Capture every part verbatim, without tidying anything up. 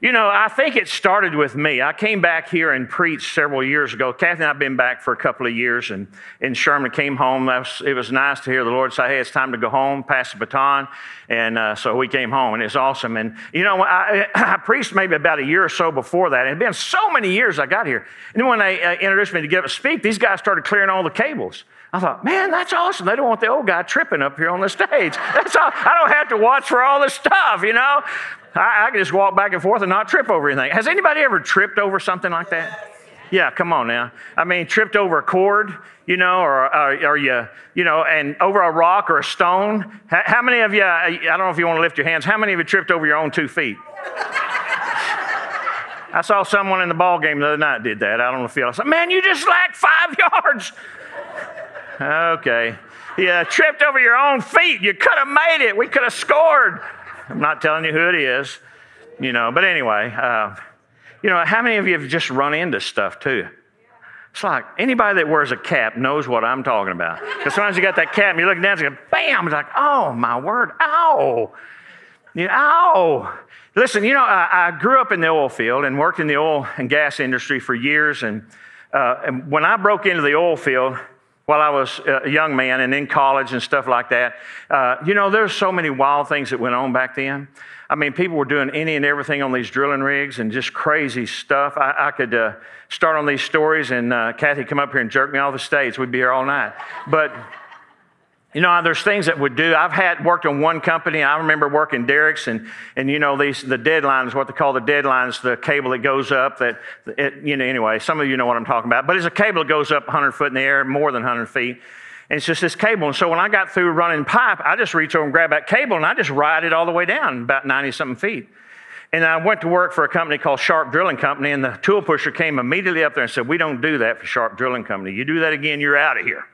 You know, I think it started with me. I came back here and preached several years ago. Kathy and I have been back for a couple of years, and in Sherman came home. It was nice to hear the Lord say, hey, it's time to go home, pass the baton. And uh, so we came home, and it's awesome. And, you know, I, I preached maybe about a year or so before that. It had been so many years I got here. And then when they uh, introduced me to get up and speak, these guys started clearing all the cables. I thought, man, that's awesome. They don't want the old guy tripping up here on the stage. That's all. I don't have to watch for all this stuff, you know. I, I can just walk back and forth and not trip over anything. Has anybody ever tripped over something like that? Yeah, come on now. I mean, tripped over a cord, you know, or, or, or you, you know, and over a rock or a stone. How, how many of you, I don't know if you want to lift your hands, how many of you tripped over your own two feet? I saw someone in the ball game the other night did that. I don't know if you all said, man, you just lack five yards. Okay. Yeah, tripped over your own feet. You could have made it. We could have scored. I'm not telling you who it is, you know. But anyway, uh, you know, how many of you have just run into stuff too? It's like anybody that wears a cap knows what I'm talking about. Because sometimes you got that cap and you look down and you bam, it's like, oh, my word, ow. You know, ow. Listen, you know, I, I grew up in the oil field and worked in the oil and gas industry for years. And, uh, and when I broke into the oil field, while I was a young man and in college and stuff like that, uh, you know, there's so many wild things that went on back then. I mean, people were doing any and everything on these drilling rigs and just crazy stuff. I, I could uh, start on these stories, and uh, Kathy come up here and jerk me off the stage. We'd be here all night. But you know, there's things that would do. I've had worked on one company. I remember working derricks, and and you know these the deadlines, what they call the deadlines, the cable that goes up. That it, you know anyway, some of you know what I'm talking about. But it's a cable that goes up one hundred foot in the air, more than one hundred feet. And it's just this cable. And so when I got through running pipe, I just reach over and grab that cable, and I just ride it all the way down, about ninety something feet. And I went to work for a company called Sharp Drilling Company, and the tool pusher came immediately up there and said, "We don't do that for Sharp Drilling Company. You do that again, you're out of here."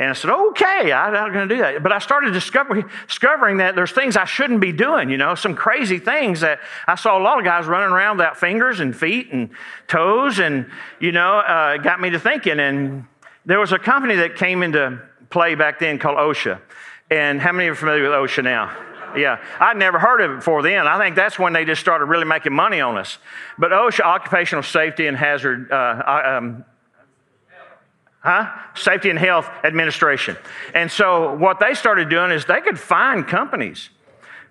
And I said, okay, I'm not going to do that. But I started discover, discovering that there's things I shouldn't be doing, you know, some crazy things that I saw a lot of guys running around without fingers and feet and toes. And, you know, uh, it got me to thinking. And there was a company that came into play back then called OSHA. And how many are familiar with OSHA now? Yeah, I'd never heard of it before then. I think that's when they just started really making money on us. But OSHA, Occupational Safety and Hazard, uh, um, Huh? Safety and Health Administration. And so what they started doing is they could fine companies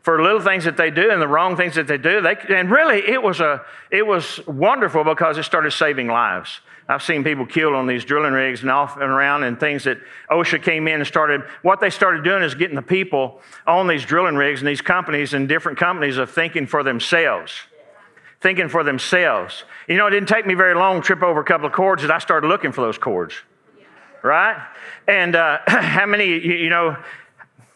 for little things that they do and the wrong things that they do. They, and really, it was, a, it was wonderful because it started saving lives. I've seen people killed on these drilling rigs and off and around and things that OSHA came in and started. What they started doing is getting the people on these drilling rigs and these companies and different companies of thinking for themselves. Thinking for themselves. You know, it didn't take me very long to trip over a couple of cords that I started looking for those cords. Right? And uh, how many, you know,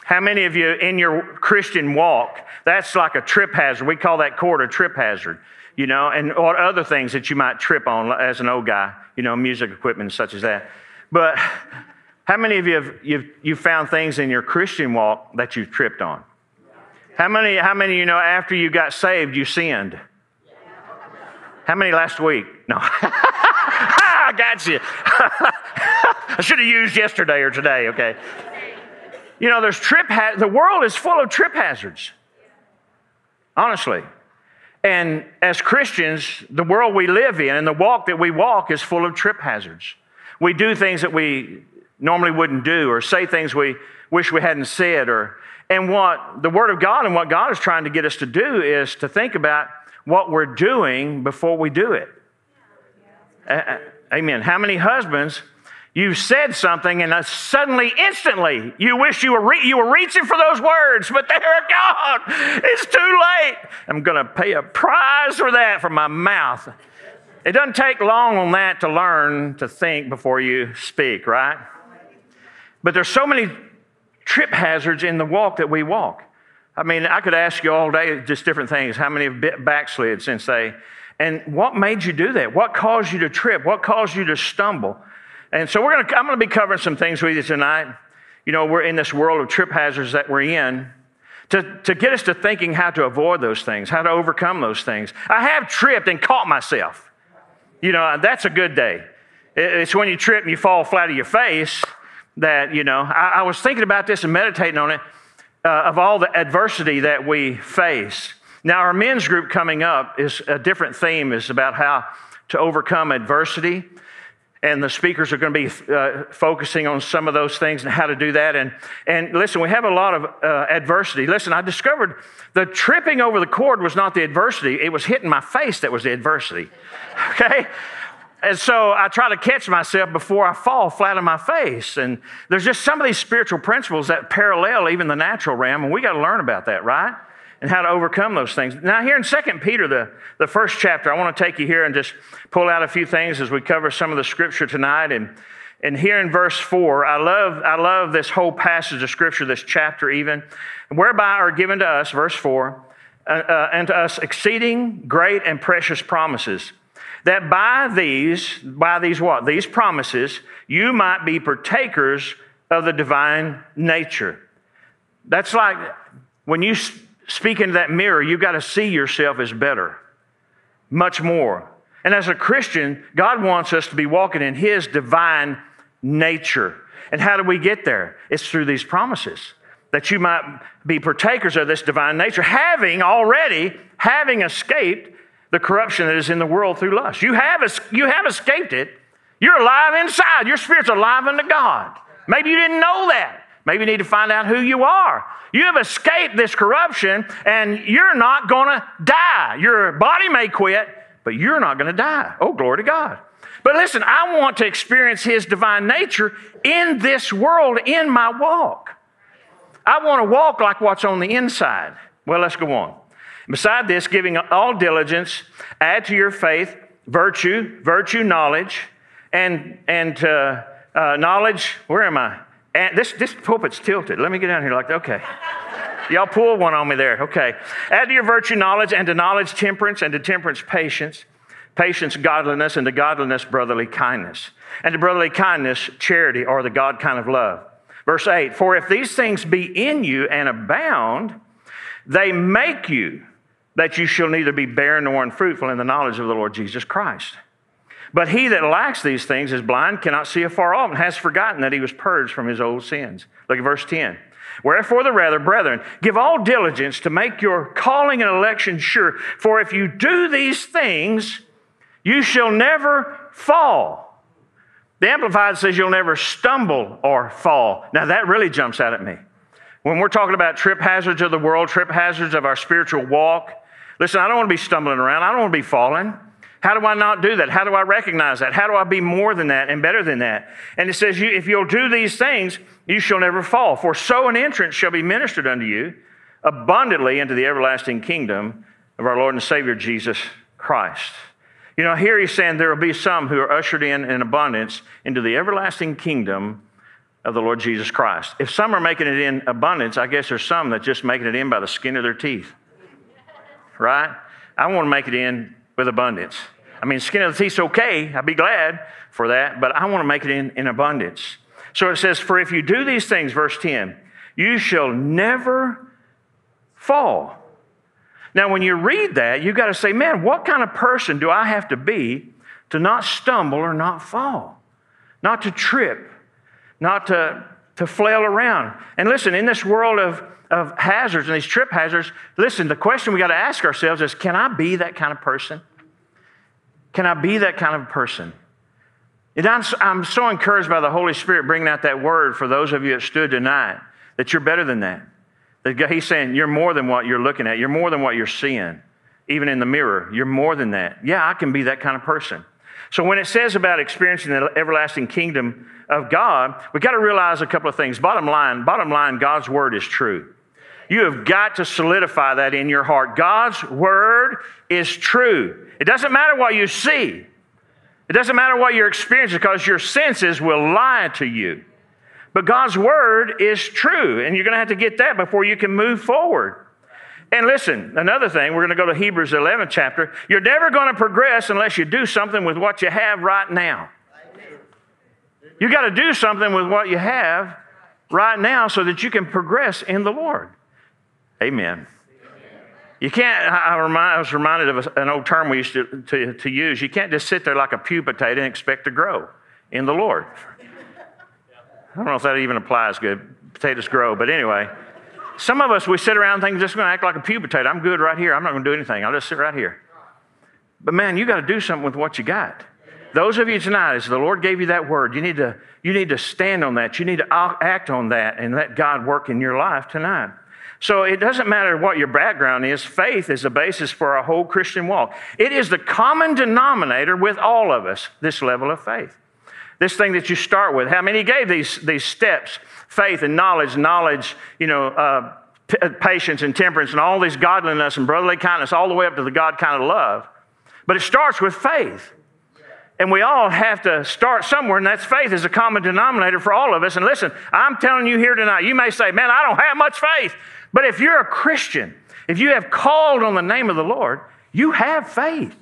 how many of you in your Christian walk, that's like a trip hazard. We call that cord a trip hazard, you know, and or other things that you might trip on as an old guy, you know, music equipment such as that. But how many of you have you've, you've found things in your Christian walk that you've tripped on? How many, how many, you know, after you got saved, you sinned? How many last week? No. I got you. I should have used yesterday or today, okay? You know, there's trip ha- the world is full of trip hazards, honestly. And as Christians, the world we live in and the walk that we walk is full of trip hazards. We do things that we normally wouldn't do or say things we wish we hadn't said. Or, and what the Word of God and what God is trying to get us to do is to think about what we're doing before we do it. Uh, amen. How many husbands, you said something and suddenly, instantly, you wish you were re- you were reaching for those words, but they're gone. It's too late. I'm going to pay a price for that from my mouth. It doesn't take long on that to learn to think before you speak, right? But there's so many trip hazards in the walk that we walk. I mean, I could ask you all day just different things. How many have backslid since they... And what made you do that? What caused you to trip? What caused you to stumble? And so we're gonna, I'm going to be covering some things with you tonight. You know, we're in this world of trip hazards that we're in to, to get us to thinking how to avoid those things, how to overcome those things. I have tripped and caught myself. You know, that's a good day. It's when you trip and you fall flat on your face that, you know, I, I was thinking about this and meditating on it, uh, of all the adversity that we face. Now, our men's group coming up is a different theme, is about how to overcome adversity. And the speakers are going to be uh, focusing on some of those things and how to do that. And, and listen, we have a lot of uh, adversity. Listen, I discovered the tripping over the cord was not the adversity. It was hitting my face that was the adversity, okay? And so I try to catch myself before I fall flat on my face. And there's just some of these spiritual principles that parallel even the natural realm, and we got to learn about that, right? And how to overcome those things. Now, here in Second Peter, the, the first chapter, I want to take you here and just pull out a few things as we cover some of the Scripture tonight. And, and here in verse four, I love, I love this whole passage of Scripture, this chapter even, whereby are given to us, verse four, uh, uh, and to us exceeding great and precious promises, that by these, by these what? These promises, you might be partakers of the divine nature. That's like when you... Speaking to that mirror, you've got to see yourself as better, much more. And as a Christian, God wants us to be walking in His divine nature. And how do we get there? It's through these promises, that you might be partakers of this divine nature, having already, having escaped the corruption that is in the world through lust. You have, you have escaped it. You're alive inside. Your spirit's alive unto God. Maybe you didn't know that. Maybe you need to find out who you are. You have escaped this corruption, and you're not going to die. Your body may quit, but you're not going to die. Oh, glory to God. But listen, I want to experience His divine nature in this world, in my walk. I want to walk like what's on the inside. Well, let's go on. Beside this, giving all diligence, add to your faith virtue, virtue knowledge, and, and uh, uh, knowledge, where am I? And this, this pulpit's tilted. Let me get down here like that. Okay. Y'all pull one on me there. Okay. Add to your virtue knowledge, and to knowledge temperance, and to temperance patience. Patience, godliness, and to godliness, brotherly kindness. And to brotherly kindness, charity, or the God kind of love. Verse eight, for if these things be in you and abound, they make you that you shall neither be barren nor unfruitful in the knowledge of the Lord Jesus Christ. But he that lacks these things is blind, cannot see afar off, and has forgotten that he was purged from his old sins. Look at verse ten. Wherefore the rather, brethren, give all diligence to make your calling and election sure. For if you do these things, you shall never fall. The Amplified says you'll never stumble or fall. Now that really jumps out at me. When we're talking about trip hazards of the world, trip hazards of our spiritual walk, listen, I don't want to be stumbling around. I don't want to be falling. How do I not do that? How do I recognize that? How do I be more than that and better than that? And it says, you, if you'll do these things, you shall never fall. For so an entrance shall be ministered unto you abundantly into the everlasting kingdom of our Lord and Savior, Jesus Christ. You know, here he's saying there will be some who are ushered in in abundance into the everlasting kingdom of the Lord Jesus Christ. If some are making it in abundance, I guess there's some that just making it in by the skin of their teeth, right? I want to make it in with abundance. I mean, skin of the teeth's okay. I'd be glad for that, but I want to make it in, in abundance. So it says, for if you do these things, verse ten, you shall never fall. Now, when you read that, you've got to say, man, what kind of person do I have to be to not stumble or not fall? Not to trip, not to, to flail around. And listen, in this world of of hazards and these trip hazards, listen, the question we got to ask ourselves is, can I be that kind of person? Can I be that kind of person? And I'm, I'm so encouraged by the Holy Spirit bringing out that word for those of you that stood tonight, that you're better than that. That He's saying, you're more than what you're looking at. You're more than what you're seeing, even in the mirror. You're more than that. Yeah, I can be that kind of person. So when it says about experiencing the everlasting kingdom of God, we've got to realize a couple of things. Bottom line, bottom line, God's word is true. You have got to solidify that in your heart. God's word is true. It doesn't matter what you see. It doesn't matter what you're experiencing, because your senses will lie to you. But God's word is true, and you're going to have to get that before you can move forward. And listen, another thing, we're going to go to Hebrews eleventh chapter. You're never going to progress unless you do something with what you have right now. You've got to do something with what you have right now so that you can progress in the Lord. Amen. You can't, I, remind, I was reminded of an old term we used to, to, to use. You can't just sit there like a pew potato and expect to grow in the Lord. I don't know if that even applies good. Potatoes grow, but anyway. Some of us, we sit around thinking, just going to act like a pew potato. I'm good right here. I'm not going to do anything. I'll just sit right here. But man, you got to do something with what you got. Those of you tonight, as the Lord gave you that word, you need to, you need to stand on that. You need to act on that and let God work in your life tonight. So it doesn't matter what your background is. Faith is the basis for our whole Christian walk. It is the common denominator with all of us, this level of faith. This thing that you start with. How many gave these, these steps? Faith and knowledge, knowledge, you know, uh, p- patience and temperance and all this godliness and brotherly kindness all the way up to the God kind of love. But it starts with faith. And we all have to start somewhere, and that's faith is a common denominator for all of us. And listen, I'm telling you here tonight, you may say, man, I don't have much faith. But if you're a Christian, if you have called on the name of the Lord, you have faith.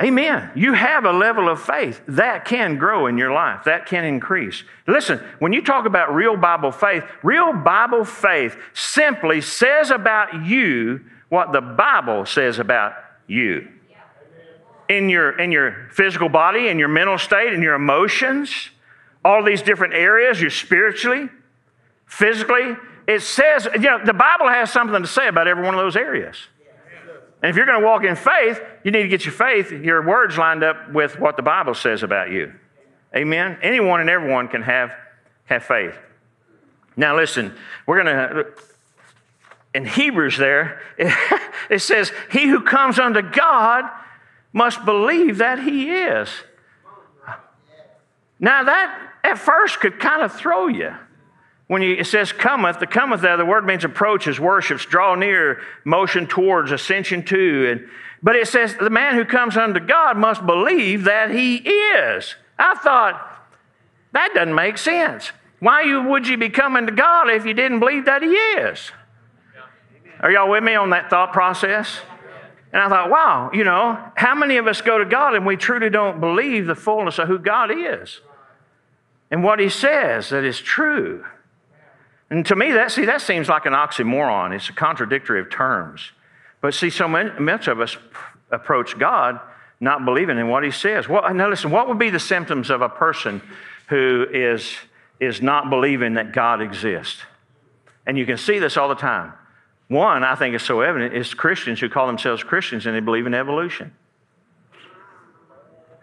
Amen. You have a level of faith that can grow in your life, that can increase. Listen, when you talk about real Bible faith, real Bible faith simply says about you what the Bible says about you. In your, in your physical body, in your mental state, in your emotions, all these different areas, you're spiritually, physically. It says, you know, the Bible has something to say about every one of those areas. And if you're going to walk in faith, you need to get your faith, your words lined up with what the Bible says about you. Amen? Anyone and everyone can have, have faith. Now listen, we're going to, in Hebrews there, it, it says, he who comes unto God must believe that he is. Now that at first could kind of throw you. When you, it says cometh, the cometh there, the word means approaches, worships, draw near, motion towards, ascension to. And, but it says the man who comes unto God must believe that he is. I thought, that doesn't make sense. Why you, would you be coming to God if you didn't believe that he is? Are y'all with me on that thought process? And I thought, wow, you know, how many of us go to God and we truly don't believe the fullness of who God is and what he says that is true? And to me, that see, that seems like an oxymoron. It's a contradictory of terms. But see, so much of us approach God not believing in what he says. Well, now listen, what would be the symptoms of a person who is, is not believing that God exists? And you can see this all the time. One, I think is so evident, is Christians who call themselves Christians and they believe in evolution.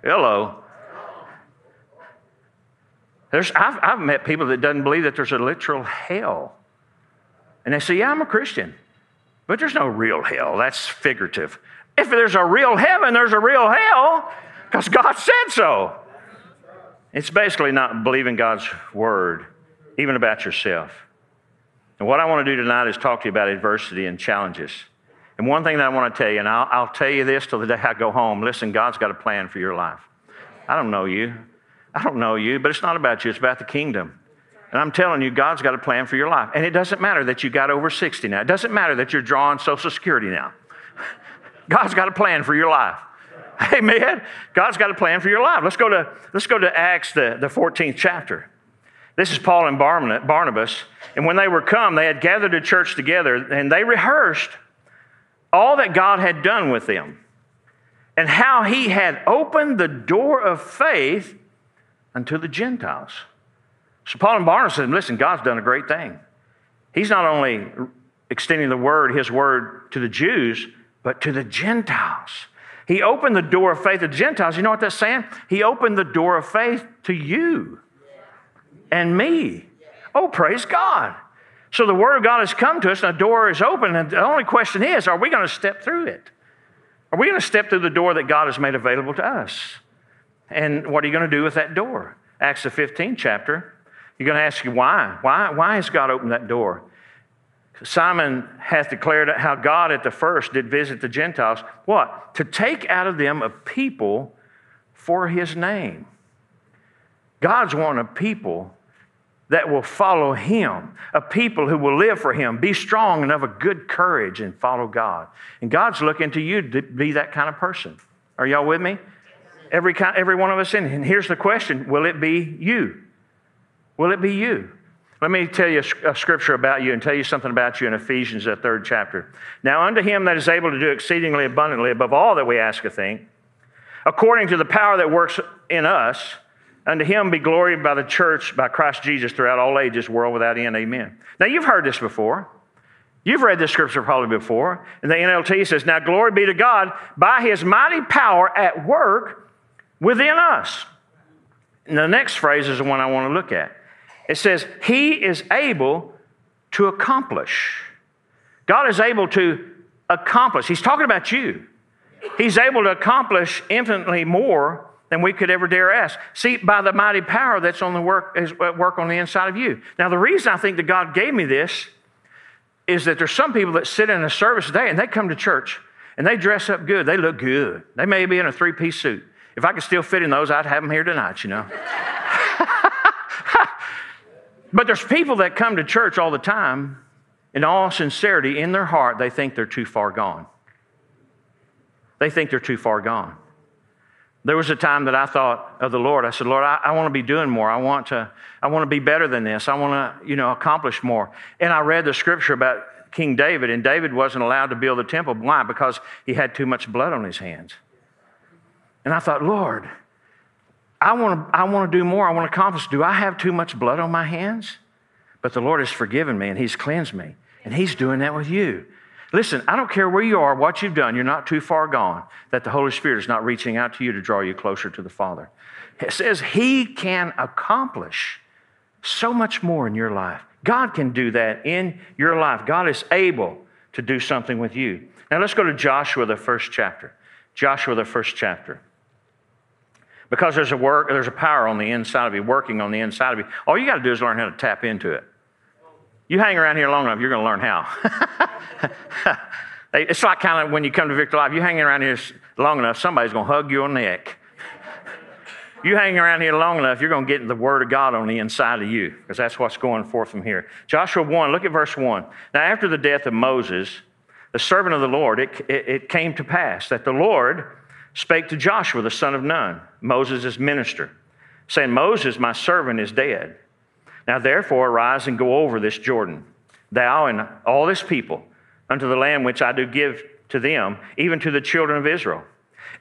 Hello. There's, I've, I've met people that doesn't believe that there's a literal hell. And they say, yeah, I'm a Christian. But there's no real hell. That's figurative. If there's a real heaven, there's a real hell because God said so. It's basically not believing God's word, even about yourself. And what I want to do tonight is talk to you about adversity and challenges. And one thing that I want to tell you, and I'll, I'll tell you this till the day I go home, listen, God's got a plan for your life. I don't know you. I don't know you, but it's not about you. It's about the kingdom. And I'm telling you, God's got a plan for your life. And it doesn't matter that you got over sixty now. It doesn't matter that you're drawing Social Security now. God's got a plan for your life. Amen. God's got a plan for your life. Let's go to, let's go to Acts, the, the fourteenth chapter. This is Paul and Barnabas. And when they were come, they had gathered a church together, and they rehearsed all that God had done with them and how he had opened the door of faith unto the Gentiles. So Paul and Barnabas said, listen, God's done a great thing. He's not only extending the word, his word to the Jews, but to the Gentiles. He opened the door of faith to the Gentiles. You know what that's saying? He opened the door of faith to you and me. Oh, praise God. So the word of God has come to us and the door is open. And the only question is, are we going to step through it? Are we going to step through the door that God has made available to us? And what are you going to do with that door? Acts the fifteenth chapter. You're going to ask you why. Why, why has God opened that door? Simon hath declared how God at the first did visit the Gentiles. What? To take out of them a people for his name. God's want a people that will follow him, a people who will live for him, be strong and of a good courage and follow God. And God's looking to you to be that kind of person. Are y'all with me? Every kind, every one of us in. And here's the question, will it be you? Will it be you? Let me tell you a, a scripture about you and tell you something about you in Ephesians, the third chapter. Now unto him that is able to do exceedingly abundantly above all that we ask or think, according to the power that works in us, Unto him be glory by the church, by Christ Jesus, throughout all ages, world without end. Amen. Now, you've heard this before. You've read this scripture probably before. And the N L T says, now glory be to God by his mighty power at work within us. And the next phrase is the one I want to look at. It says, he is able to accomplish. God is able to accomplish. He's talking about you. He's able to accomplish infinitely more than we could ever dare ask. See, by the mighty power that's on the work, is at work on the inside of you. Now, the reason I think that God gave me this is that there's some people that sit in a service today and they come to church and they dress up good. They look good. They may be in a three-piece suit. If I could still fit in those, I'd have them here tonight, you know. But there's people that come to church all the time, in all sincerity, in their heart, they think they're too far gone. They think they're too far gone. There was a time that I thought of the Lord. I said, Lord, I, I want to be doing more. I want to, I want to be better than this. I want to, you know, accomplish more. And I read the scripture about King David, and David wasn't allowed to build the temple. Why? Because he had too much blood on his hands. And I thought, Lord, I want to, I want to do more. I want to accomplish. Do I have too much blood on my hands? But the Lord has forgiven me, and he's cleansed me. And he's doing that with you. Listen, I don't care where you are, what you've done, you're not too far gone, that the Holy Spirit is not reaching out to you to draw you closer to the Father. It says he can accomplish so much more in your life. God can do that in your life. God is able to do something with you. Now let's go to Joshua, the first chapter. Joshua, the first chapter. Because there's a work, there's a power on the inside of you, working on the inside of you. All you got to do is learn how to tap into it. You hang around here long enough, you're going to learn how. It's like kind of when you come to Victor Live, you hang around here long enough, somebody's going to hug your neck. You hang around here long enough, you're going to get the Word of God on the inside of you, because that's what's going forth from here. Joshua one, look at verse one. Now, after the death of Moses, the servant of the Lord, it, it, it came to pass that the Lord spake to Joshua, the son of Nun, Moses' minister, saying, Moses, my servant, is dead. Now, therefore, arise and go over this Jordan, thou and all this people, unto the land which I do give to them, even to the children of Israel.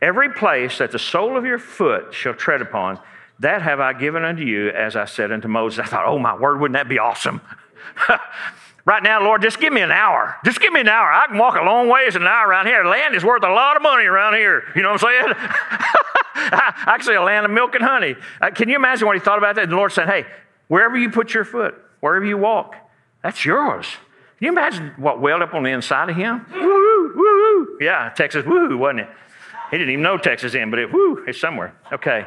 Every place that the sole of your foot shall tread upon, that have I given unto you, as I said unto Moses. I thought, oh, my word, wouldn't that be awesome? Right now, Lord, just give me an hour. Just give me an hour. I can walk a long ways in an hour around here. Land is worth a lot of money around here. You know what I'm saying? Actually, a land of milk and honey. Uh, can you imagine what he thought about that? And the Lord said, hey, wherever you put your foot, wherever you walk, that's yours. Can you imagine what welled up on the inside of him? Woo-hoo, woo-hoo. Yeah, Texas, woo-hoo, wasn't it? He didn't even know Texas in, but it, woo, it's somewhere. Okay.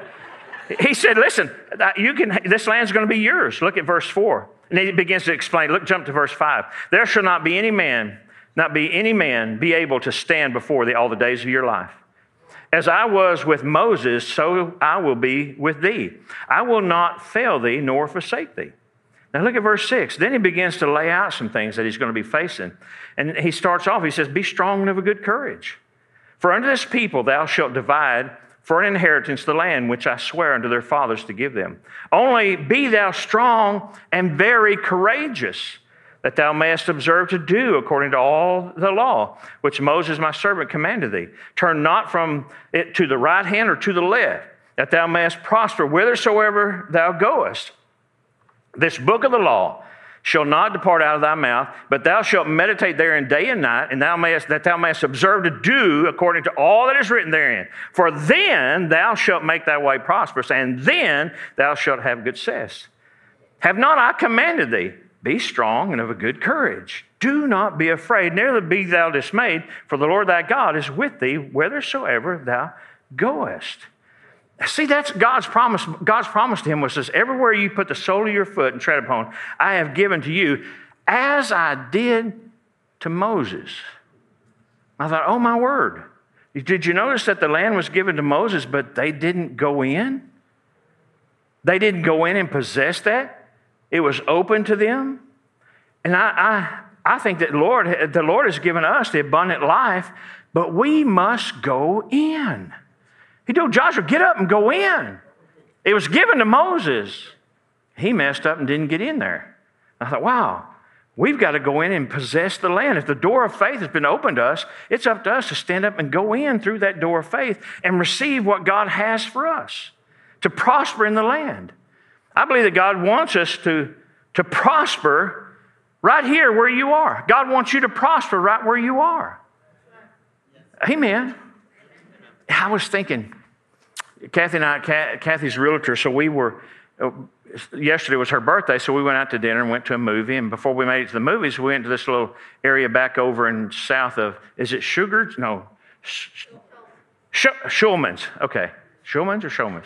He said, listen, you can. This land's going to be yours. Look at verse four. And he begins to explain. Look, jump to verse five. There shall not be any man, not be any man be able to stand before thee all the days of your life. As I was with Moses, so I will be with thee. I will not fail thee nor forsake thee. Now look at verse six. Then he begins to lay out some things that he's going to be facing. And he starts off, he says, be strong and of a good courage. For unto this people thou shalt divide for an inheritance the land which I swear unto their fathers to give them. Only be thou strong and very courageous, that thou mayest observe to do according to all the law, which Moses my servant commanded thee. Turn not from it to the right hand or to the left, that thou mayest prosper whithersoever thou goest. This book of the law shall not depart out of thy mouth, but thou shalt meditate therein day and night, and thou mayest, that thou mayest observe to do according to all that is written therein. For then thou shalt make thy way prosperous, and then thou shalt have good success. Have not I commanded thee? Be strong and of a good courage. Do not be afraid, neither be thou dismayed, for the Lord thy God is with thee whithersoever thou goest. See, that's God's promise. God's promise to him was this: everywhere you put the sole of your foot and tread upon, I have given to you, as I did to Moses. I thought, oh my word. Did you notice that the land was given to Moses, but they didn't go in? They didn't go in and possess that? It was open to them. And I, I, I think that Lord, the Lord has given us the abundant life, but we must go in. He told Joshua, get up and go in. It was given to Moses. He messed up and didn't get in there. I thought, wow, we've got to go in and possess the land. If the door of faith has been opened to us, it's up to us to stand up and go in through that door of faith and receive what God has for us. to prosper in the land. I believe that God wants us to, to prosper right here where you are. God wants you to prosper right where you are. Amen. I was thinking, Kathy and I, Kathy's realtor, so we were, yesterday was her birthday, so we went out to dinner and went to a movie, and before we made it to the movies, we went to this little area back over in south of, is it Sugar? No. Sh- Sh- Shulman's. Okay. Shulman's or Shulman's?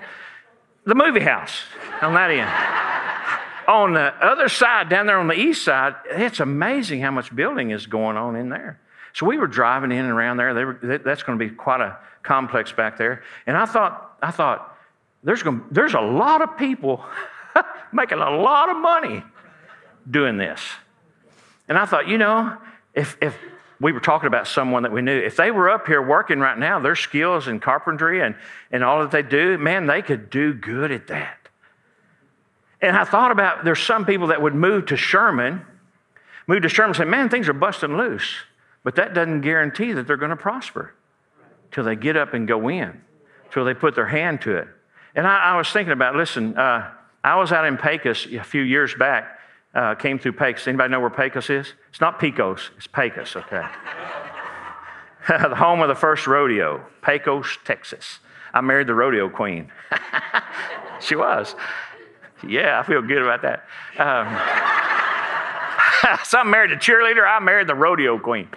The movie house on that end. On the other side, down there on the east side, it's amazing how much building is going on in there. So we were driving in and around there. They were, that's going to be quite a complex back there. And I thought, I thought, there's going, there's a lot of people making a lot of money doing this. And I thought, you know, if if we were talking about someone that we knew, if they were up here working right now, their skills in carpentry and and all that they do, man, they could do good at that. And I thought about, there's some people that would move to Sherman, move to Sherman, and say, man, things are busting loose. But that doesn't guarantee that they're going to prosper till they get up and go in, till they put their hand to it. And I, I was thinking about, listen, uh, I was out in Pecos a few years back, uh, came through Pecos. Anybody know where Pecos is? It's not Pecos, it's Pecos, okay. The home of the first rodeo, Pecos, Texas. I married the rodeo queen. She was. Yeah, I feel good about that. Um, So I married a cheerleader. I married the rodeo queen.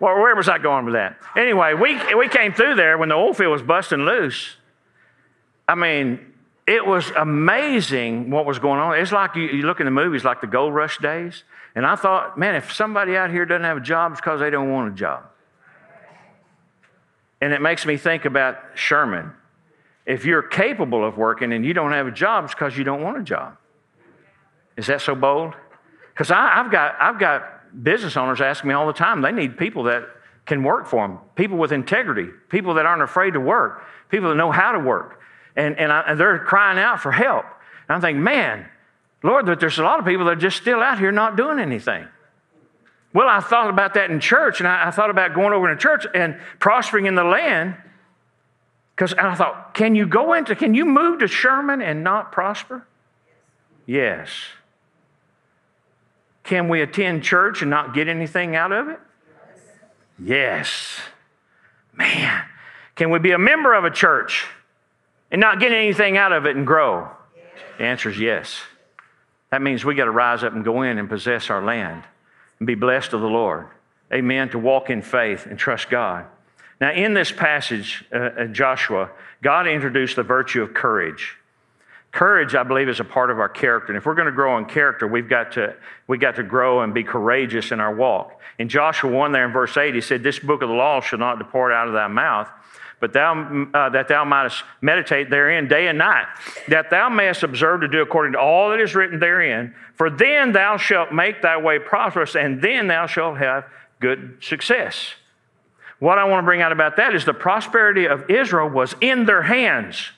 Well, where was I going with that? Anyway, we, we came through there when the oil field was busting loose. I mean, it was amazing what was going on. It's like you, you look in the movies, like the gold rush days. And I thought, man, if somebody out here doesn't have a job, it's because they don't want a job. And it makes me think about Sherman. If you're capable of working and you don't have a job, it's because you don't want a job. Is that so bold? Because I've got, I've got business owners asking me all the time. They need people that can work for them, people with integrity, people that aren't afraid to work, people that know how to work. And, and, I, and they're crying out for help. And I'm thinking, man, Lord, that there's a lot of people that are just still out here not doing anything. Well, I thought about that in church, and I, I thought about going over to church and prospering in the land. Because I thought, can you go into, can you move to Sherman and not prosper? Yes. Can we attend church and not get anything out of it? Yes. Man, can we be a member of a church and not get anything out of it and grow? The answer is yes. That means we got to rise up and go in and possess our land and be blessed of the Lord. Amen. To walk in faith and trust God. Now, in this passage, uh, Joshua, God introduced the virtue of courage. Courage, I believe, is a part of our character. And if we're going to grow in character, we've got to, we've got to grow and be courageous in our walk. In Joshua one there in verse eight, he said, "This book of the law shall not depart out of thy mouth, but thou, uh, that thou mightest meditate therein day and night, that thou mayest observe to do according to all that is written therein. For then thou shalt make thy way prosperous, and then thou shalt have good success." What I want to bring out about that is the prosperity of Israel was in their hands.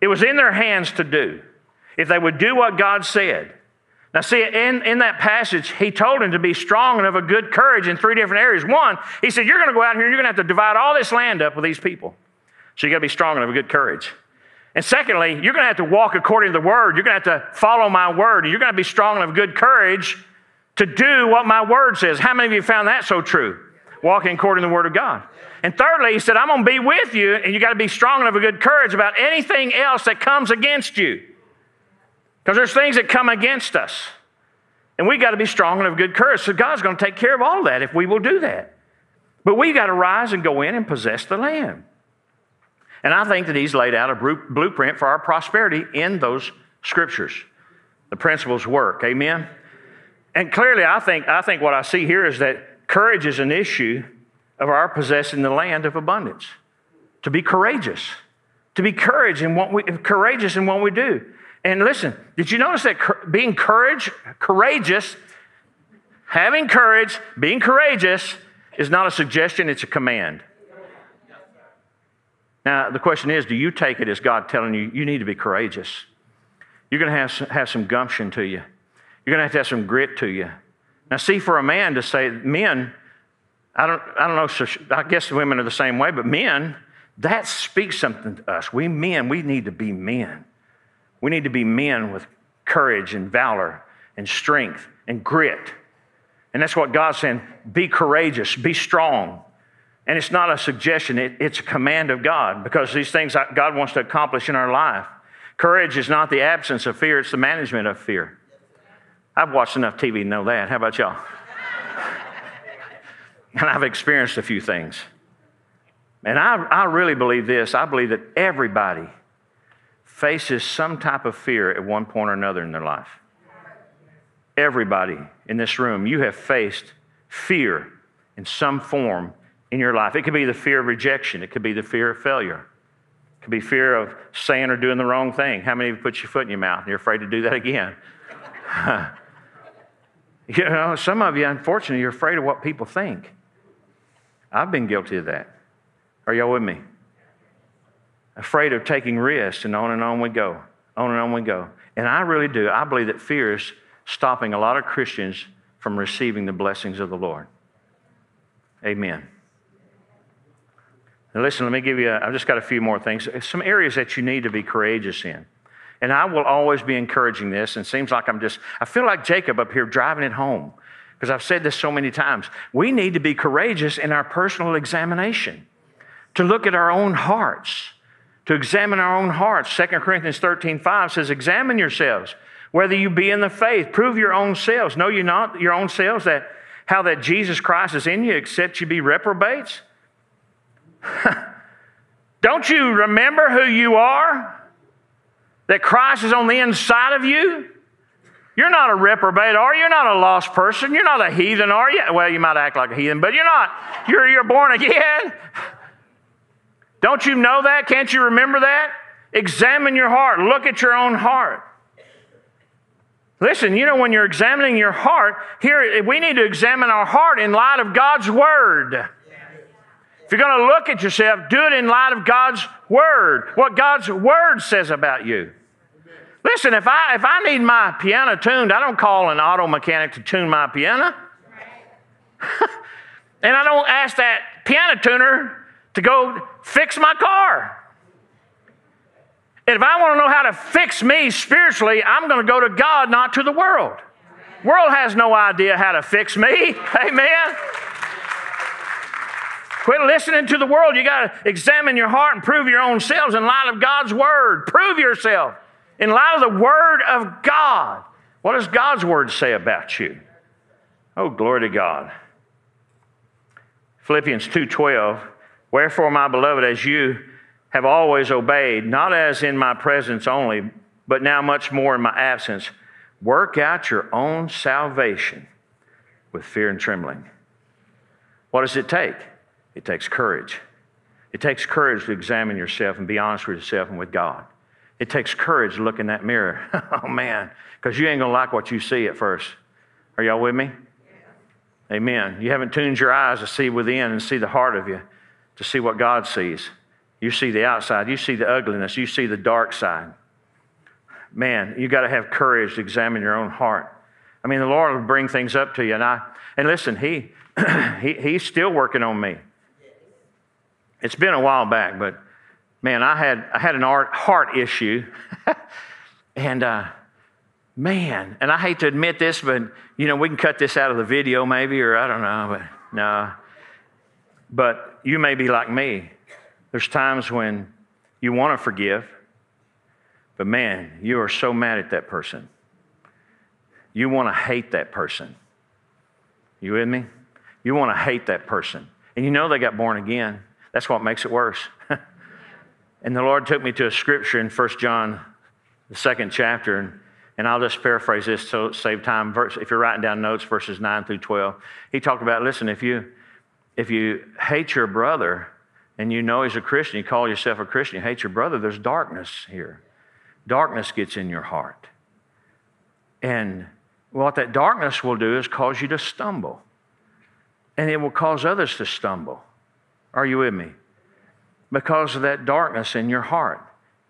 It was in their hands to do, if they would do what God said. Now see, in, in that passage, he told them to be strong and of a good courage in three different areas. One, he said, you're going to go out here and you're going to have to divide all this land up with these people. So you got to be strong and of a good courage. And secondly, you're going to have to walk according to the word. You're going to have to follow my word. And you're going to be strong and of good courage to do what my word says. How many of you found that so true? Walking according to the word of God. And thirdly, he said, I'm going to be with you, and you got to be strong and of a good courage about anything else that comes against you. Because there's things that come against us. And we got to be strong and of good courage. So God's going to take care of all that if we will do that. But we got to rise and go in and possess the land. And I think that he's laid out a blueprint for our prosperity in those scriptures. The principles work. Amen? And clearly, I think, I think what I see here is that courage is an issue of our possessing the land of abundance. To be courageous. To be courage in what we, courageous in what we do. And listen, did you notice that being courage, courageous, having courage, being courageous is not a suggestion, it's a command. Now, the question is, do you take it as God telling you, you need to be courageous? You're going to have some, have some gumption to you. You're going to have to have some grit to you. Now, see, for a man to say, men, I don't, I don't know, I guess women are the same way, but men, That speaks something to us. We men, we need to be men. We need to be men with courage and valor and strength and grit. And that's what God's saying. Be courageous. Be strong. And it's not a suggestion. It, it's a command of God, because these things God wants to accomplish in our life. Courage is not the absence of fear. It's the management of fear. I've watched enough T V to know that. How about y'all? And I've experienced a few things. And I, I really believe this. I believe that everybody faces some type of fear at one point or another in their life. Everybody in this room, you have faced fear in some form in your life. It could be the fear of rejection. It could be the fear of failure. It could be fear of saying or doing the wrong thing. How many of you put your foot in your mouth and you're afraid to do that again? You know, some of you, unfortunately, you're afraid of what people think. I've been guilty of that. Are y'all with me? Afraid of taking risks, and on and on we go. On and on we go. And I really do. I believe that fear is stopping a lot of Christians from receiving the blessings of the Lord. Amen. Now listen, let me give you, a, I've just got a few more things. Some areas that you need to be courageous in. And I will always be encouraging this. And it seems like I'm just, I feel like Jacob up here driving it home, because I've said this so many times. We need to be courageous in our personal examination, to look at our own hearts, to examine our own hearts. Second Corinthians thirteen five says, examine yourselves, whether you be in the faith. Prove your own selves. Know you not your own selves, that how that Jesus Christ is in you, except you be reprobates? Don't you remember who you are? That Christ is on the inside of you? You're not a reprobate, are you? You're not a lost person. You're not a heathen, are you? Well, you might act like a heathen, but you're not. You're, you're born again. Don't you know that? Can't you remember that? Examine your heart. Look at your own heart. Listen, you know, when you're examining your heart, here we need to examine our heart in light of God's Word. If you're going to look at yourself, do it in light of God's Word, what God's Word says about you. Listen, if I, if I need my piano tuned, I don't call an auto mechanic to tune my piano. And I don't ask that piano tuner to go fix my car. And if I want to know how to fix me spiritually, I'm going to go to God, not to the world. The world has no idea how to fix me. Amen. Quit listening to the world. You got to examine your heart and prove your own selves in light of God's Word. Prove yourself in light of the Word of God. What does God's Word say about you? Oh, glory to God. Philippians two twelve, wherefore, my beloved, as you have always obeyed, not as in my presence only, but now much more in my absence, work out your own salvation with fear and trembling. What does it take? It takes courage. It takes courage to examine yourself and be honest with yourself and with God. It takes courage to look in that mirror. Oh, man, because you ain't going to like what you see at first. Are y'all with me? Yeah. Amen. You haven't tuned your eyes to see within and see the heart of you, to see what God sees. You see the outside. You see the ugliness. You see the dark side. Man, you got to have courage to examine your own heart. I mean, the Lord will bring things up to you. And I and listen, he, he He's still working on me. It's been a while back, but man, I had I had an art, heart issue, and uh, man, and I hate to admit this, but you know we can cut this out of the video maybe, or I don't know, but no. But you may be like me. There's times when you want to forgive, but man, you are so mad at that person. You want to hate that person. You with me? You want to hate that person, and you know they got born again. That's what makes it worse. And the Lord took me to a scripture in First John, the second chapter, and, and I'll just paraphrase this to save time. Verse, if you're writing down notes, verses nine through twelve, he talked about, listen, if you, if you hate your brother and you know he's a Christian, you call yourself a Christian, you hate your brother, there's darkness here. Darkness gets in your heart. And what that darkness will do is cause you to stumble, and it will cause others to stumble. Are you with me? Because of that darkness in your heart.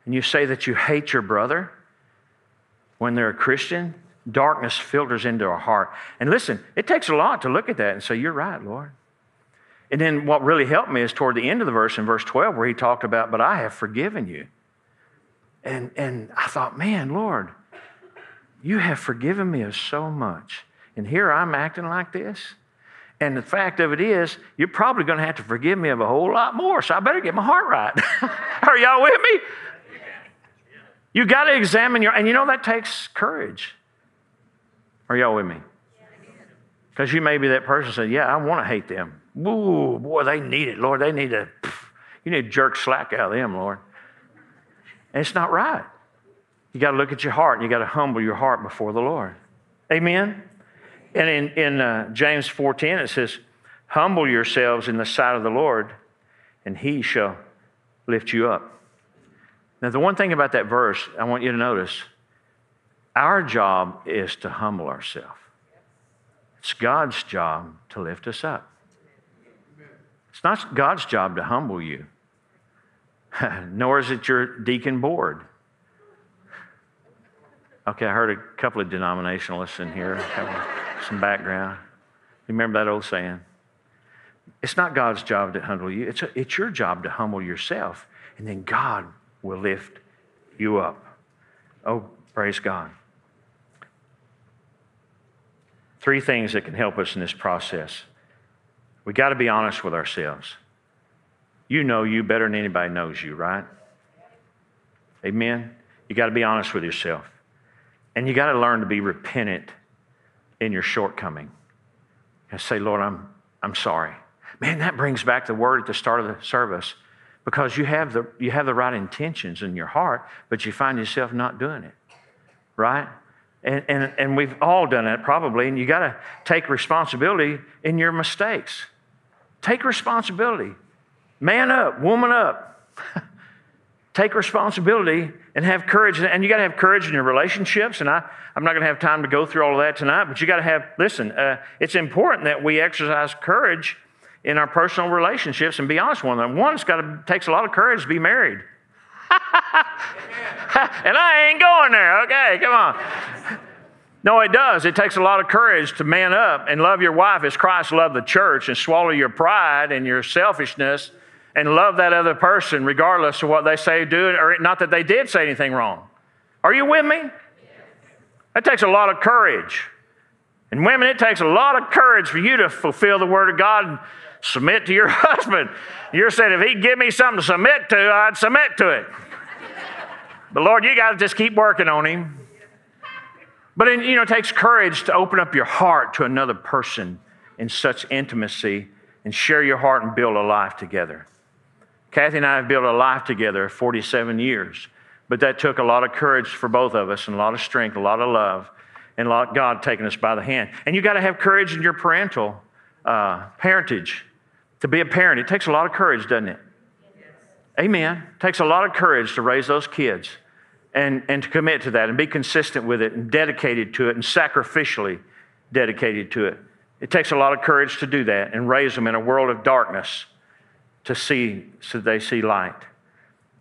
And you say that you hate your brother when they're a Christian, darkness filters into our heart. And listen, it takes a lot to look at that and say, you're right, Lord. And then what really helped me is toward the end of the verse in verse twelve where he talked about, but I have forgiven you. And, and I thought, man, Lord, you have forgiven me of so much. And here I'm acting like this. And the fact of it is, you're probably going to have to forgive me of a whole lot more, so I better get my heart right. Are y'all with me? You got to examine your, and you know that takes courage. Are y'all with me? Because you may be that person saying, yeah, I want to hate them. Ooh, boy, they need it, Lord. They need to, pff, you need to jerk slack out of them, Lord. And it's not right. You got to look at your heart, and you got to humble your heart before the Lord. Amen? And in, in uh, James four ten, it says, humble yourselves in the sight of the Lord, and he shall lift you up. Now, the one thing about that verse I want you to notice, our job is to humble ourselves. It's God's job to lift us up. It's not God's job to humble you, nor is it your deacon board. Okay, I heard a couple of denominationalists in here, some background. You remember that old saying? It's not God's job to humble you. It's, a, it's your job to humble yourself, and then God will lift you up. Oh, praise God. Three things that can help us in this process. We got to be honest with ourselves. You know you better than anybody knows you, right? Amen? You got to be honest with yourself. And you got to learn to be repentant in your shortcoming. And say, Lord, I'm, I'm sorry. Man, that brings back the word at the start of the service. Because you have the, you have the right intentions in your heart, but you find yourself not doing it, right? And, and, and we've all done that probably, and you got to take responsibility in your mistakes. Take responsibility. Man up, woman up. Take responsibility and have courage. And you got to have courage in your relationships. And I, I'm not going to have time to go through all of that tonight, but you got to have, listen, uh, it's important that we exercise courage in our personal relationships and be honest with them. One, it's got to, takes a lot of courage to be married. And I ain't going there. Okay, come on. No, it does. It takes a lot of courage to man up and love your wife as Christ loved the church and swallow your pride and your selfishness and love that other person regardless of what they say or do, or not that they did say anything wrong. Are you with me? That takes a lot of courage. And women, it takes a lot of courage for you to fulfill the Word of God and submit to your husband. You're saying, if he'd give me something to submit to, I'd submit to it. But Lord, you got to just keep working on him. But it, you know, it takes courage to open up your heart to another person in such intimacy and share your heart and build a life together. Kathy and I have built a life together for forty-seven years, but that took a lot of courage for both of us and a lot of strength, a lot of love, and a lot of God taking us by the hand. And you got to have courage in your parental uh, parentage. To be a parent, it takes a lot of courage, doesn't it? Amen. It takes a lot of courage to raise those kids and, and to commit to that and be consistent with it and dedicated to it and sacrificially dedicated to it. It takes a lot of courage to do that and raise them in a world of darkness to see, so they see light.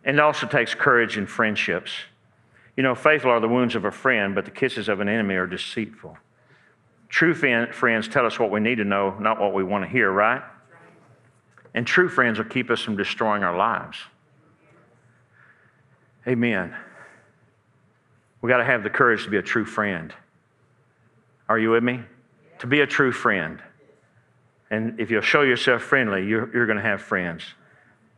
And it also takes courage in friendships. You know, faithful are the wounds of a friend, but the kisses of an enemy are deceitful. True friends tell us what we need to know, not what we want to hear, right? And true friends will keep us from destroying our lives. Amen. We got to have the courage to be a true friend. Are you with me? Yeah. To be a true friend. And if you'll show yourself friendly, you're, you're going to have friends.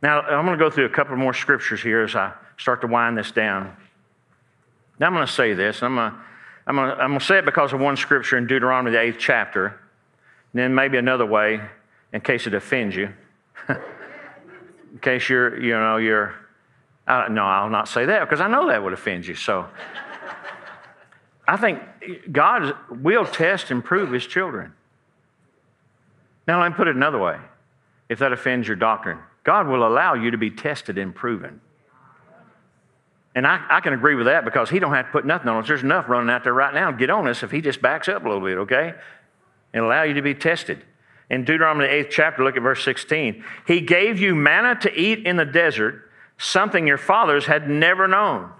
Now, I'm going to go through a couple more scriptures here as I start to wind this down. Now, I'm going to say this. I'm going to, I'm going to, I'm going to say it because of one scripture in Deuteronomy, the eighth chapter, and then maybe another way in case it offends you. In case you're, you know, you're, uh, no, I'll not say that because I know that would offend you. So I think God will test and prove his children. Now, let me put it another way. If that offends your doctrine, God will allow you to be tested and proven. And I, I can agree with that because he don't have to put nothing on us. There's enough running out there right now to get on us if he just backs up a little bit, okay? And allow you to be tested. In Deuteronomy, the eighth chapter, look at verse sixteen. He gave you manna to eat in the desert, something your fathers had never known.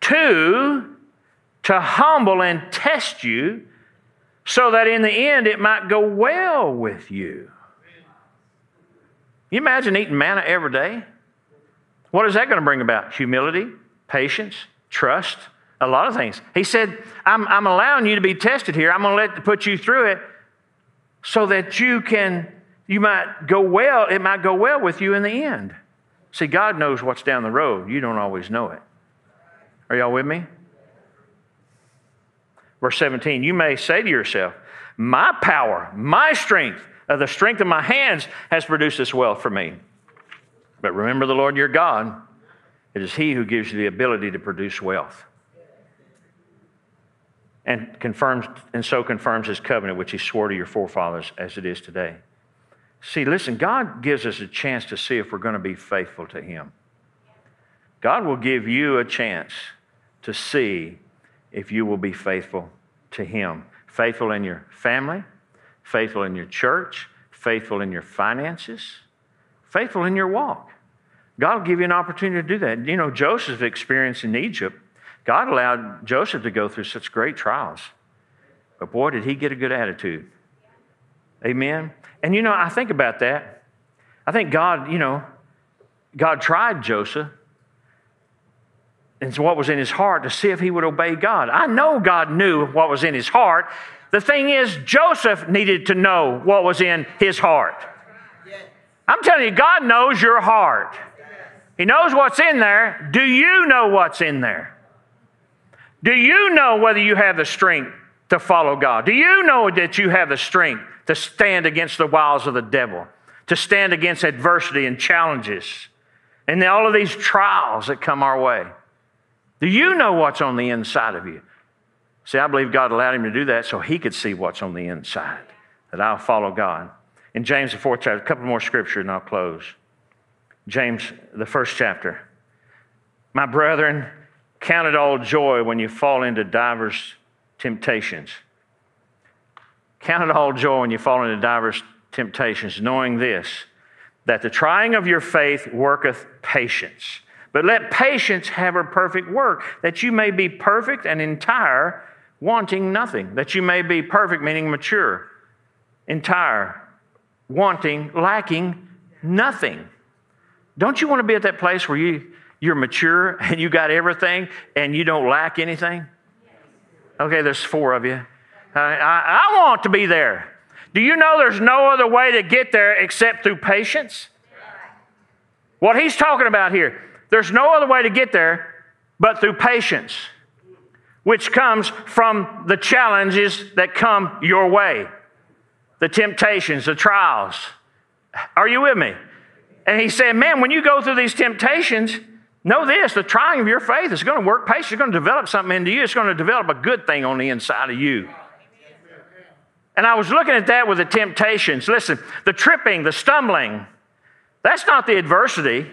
Two, to humble and test you so that in the end it might go well with you. You imagine eating manna every day? What is that going to bring about? Humility, patience, trust, a lot of things. He said, I'm, I'm allowing you to be tested here. I'm going to let put you through it so that you can, you might go well, it might go well with you in the end. See, God knows what's down the road. You don't always know it. Are y'all with me? Verse seventeen, you may say to yourself, my power, my strength, uh, the strength of my hands has produced this wealth for me. But remember the Lord your God. It is He who gives you the ability to produce wealth. And confirms, and so confirms His covenant, which He swore to your forefathers as it is today. See, listen, God gives us a chance to see if we're going to be faithful to Him. God will give you a chance to see if you will be faithful to Him. Faithful in your family, faithful in your church, faithful in your finances, faithful in your walk. God will give you an opportunity to do that. You know, Joseph's experience in Egypt, God allowed Joseph to go through such great trials. But boy, did he get a good attitude. Amen? And you know, I think about that. I think God, you know, God tried Joseph and what was in his heart to see if he would obey God. I know God knew what was in his heart. The thing is, Joseph needed to know what was in his heart. I'm telling you, God knows your heart. He knows what's in there. Do you know what's in there? Do you know whether you have the strength to follow God? Do you know that you have the strength to stand against the wiles of the devil, to stand against adversity and challenges and all of these trials that come our way? Do you know what's on the inside of you? See, I believe God allowed him to do that so he could see what's on the inside, that I'll follow God. In James, the fourth chapter, a couple more scripture and I'll close. James, the first chapter. My brethren, count it all joy when you fall into divers temptations. Count it all joy when you fall into divers temptations, knowing this, that the trying of your faith worketh patience. But let patience have her perfect work, that you may be perfect and entire, wanting nothing. That you may be perfect, meaning mature, entire, wanting, lacking nothing. Don't you want to be at that place where you... you're mature and you got everything and you don't lack anything? Okay, there's four of you. I, I, I want to be there. Do you know there's no other way to get there except through patience? What he's talking about here, there's no other way to get there but through patience, which comes from the challenges that come your way, the temptations, the trials. Are you with me? And he said, man, when you go through these temptations, know this, the trying of your faith is going to work patience. It's going to develop something into you. It's going to develop a good thing on the inside of you. And I was looking at that with the temptations. Listen, the tripping, the stumbling, that's not the adversity.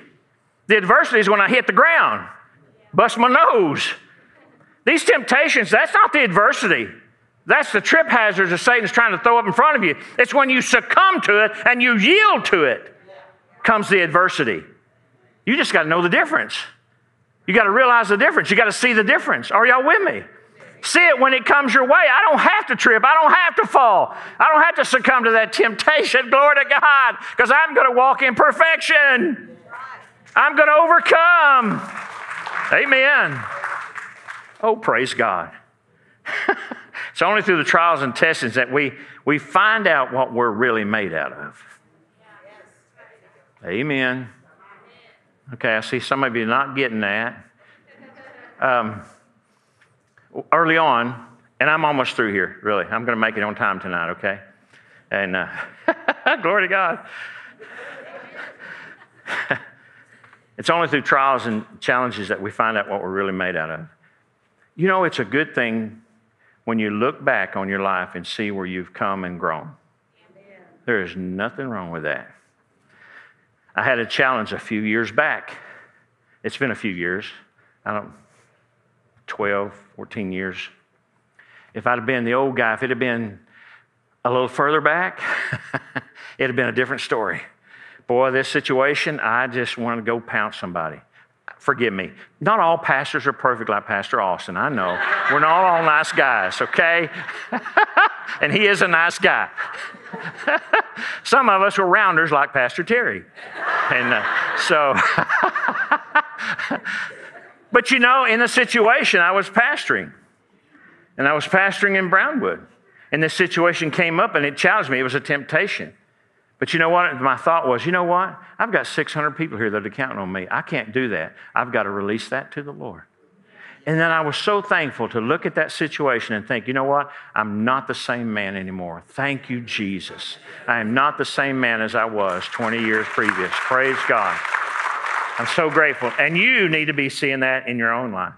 The adversity is when I hit the ground, bust my nose. These temptations, that's not the adversity. That's the trip hazards that Satan's trying to throw up in front of you. It's when you succumb to it and you yield to it comes the adversity. You just got to know the difference. You got to realize the difference. You got to see the difference. Are y'all with me? See it when it comes your way. I don't have to trip. I don't have to fall. I don't have to succumb to that temptation. Glory to God, because I'm going to walk in perfection. I'm going to overcome. Amen. Oh, praise God. It's only through the trials and testings that we, we find out what we're really made out of. Amen. Okay, I see some of you not getting that. Um, early on, and I'm almost through here, really. I'm going to make it on time tonight, okay? And uh, glory to God. It's only through trials and challenges that we find out what we're really made out of. You know, it's a good thing when you look back on your life and see where you've come and grown. Amen. There is nothing wrong with that. I had a challenge a few years back. It's been a few years. I don't, twelve, fourteen years. If I'd have been the old guy, if it had been a little further back, it'd have been a different story. Boy, this situation, I just want to go pounce somebody. Forgive me. Not all pastors are perfect like Pastor Austin. I know. We're not all nice guys, okay? And he is a nice guy. Some of us were rounders like Pastor Terry. And uh, so, but you know, in the situation, I was pastoring. And I was pastoring in Brownwood. And this situation came up and it challenged me. It was a temptation. But you know what? My thought was, you know what? I've got six hundred people here that are counting on me. I can't do that. I've got to release that to the Lord. And then I was so thankful to look at that situation and think, you know what? I'm not the same man anymore. Thank you, Jesus. I am not the same man as I was twenty years previous. Praise God. I'm so grateful. And you need to be seeing that in your own life.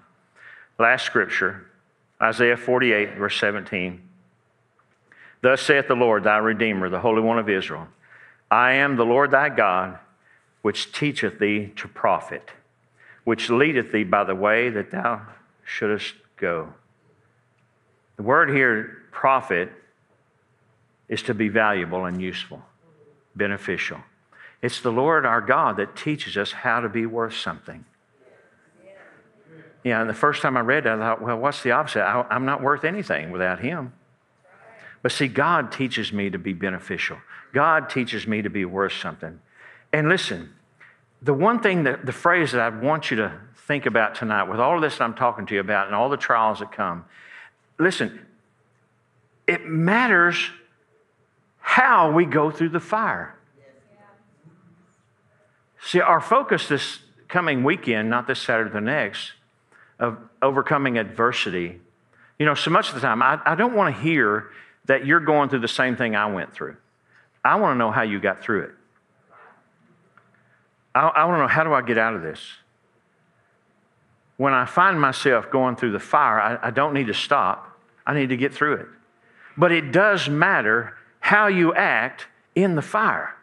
Last scripture, Isaiah forty-eight, verse seventeen. Thus saith the Lord, thy Redeemer, the Holy One of Israel, I am the Lord thy God, which teacheth thee to profit, which leadeth thee by the way that thou shouldest go. The word here, profit, is to be valuable and useful, beneficial. It's the Lord our God that teaches us how to be worth something. Yeah, and the first time I read that, I thought, well, what's the opposite? I, I'm not worth anything without Him. But see, God teaches me to be beneficial. God teaches me to be worth something. And listen, the one thing, that the phrase that I want you to think about tonight, with all of this that I'm talking to you about and all the trials that come, listen, it matters how we go through the fire. See, our focus this coming weekend, not this Saturday, the next, of overcoming adversity. You know, so much of the time, I, I don't want to hear that you're going through the same thing I went through. I want to know how you got through it. I, I want to know, how do I get out of this? When I find myself going through the fire, I, I don't need to stop. I need to get through it. But it does matter how you act in the fire.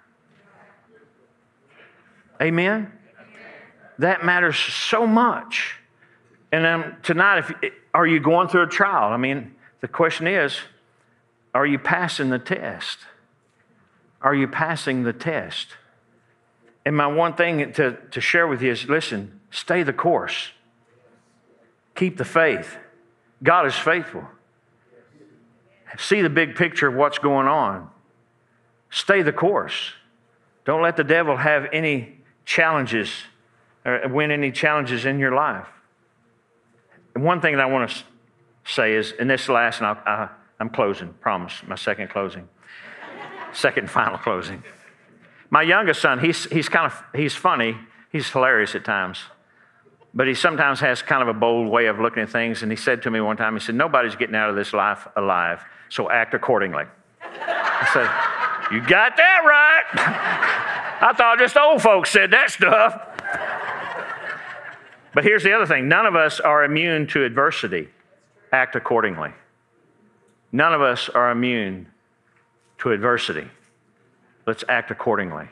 Amen? That matters so much. And um, tonight, if, are you going through a trial? I mean, the question is, are you passing the test? Are you passing the test? And my one thing to, to share with you is, listen, stay the course. Keep the faith. God is faithful. See the big picture of what's going on. Stay the course. Don't let the devil have any challenges or win any challenges in your life. And one thing that I want to say is, and this last, and I'll, I, I'm closing, promise, my second closing, second and final closing. My youngest son, he's, he's kind of, he's funny. He's hilarious at times. But he sometimes has kind of a bold way of looking at things. And he said to me one time, he said, nobody's getting out of this life alive, so act accordingly. I said, you got that right. I thought just old folks said that stuff. But here's the other thing. None of us are immune to adversity. Act accordingly. None of us are immune to adversity. Let's act accordingly.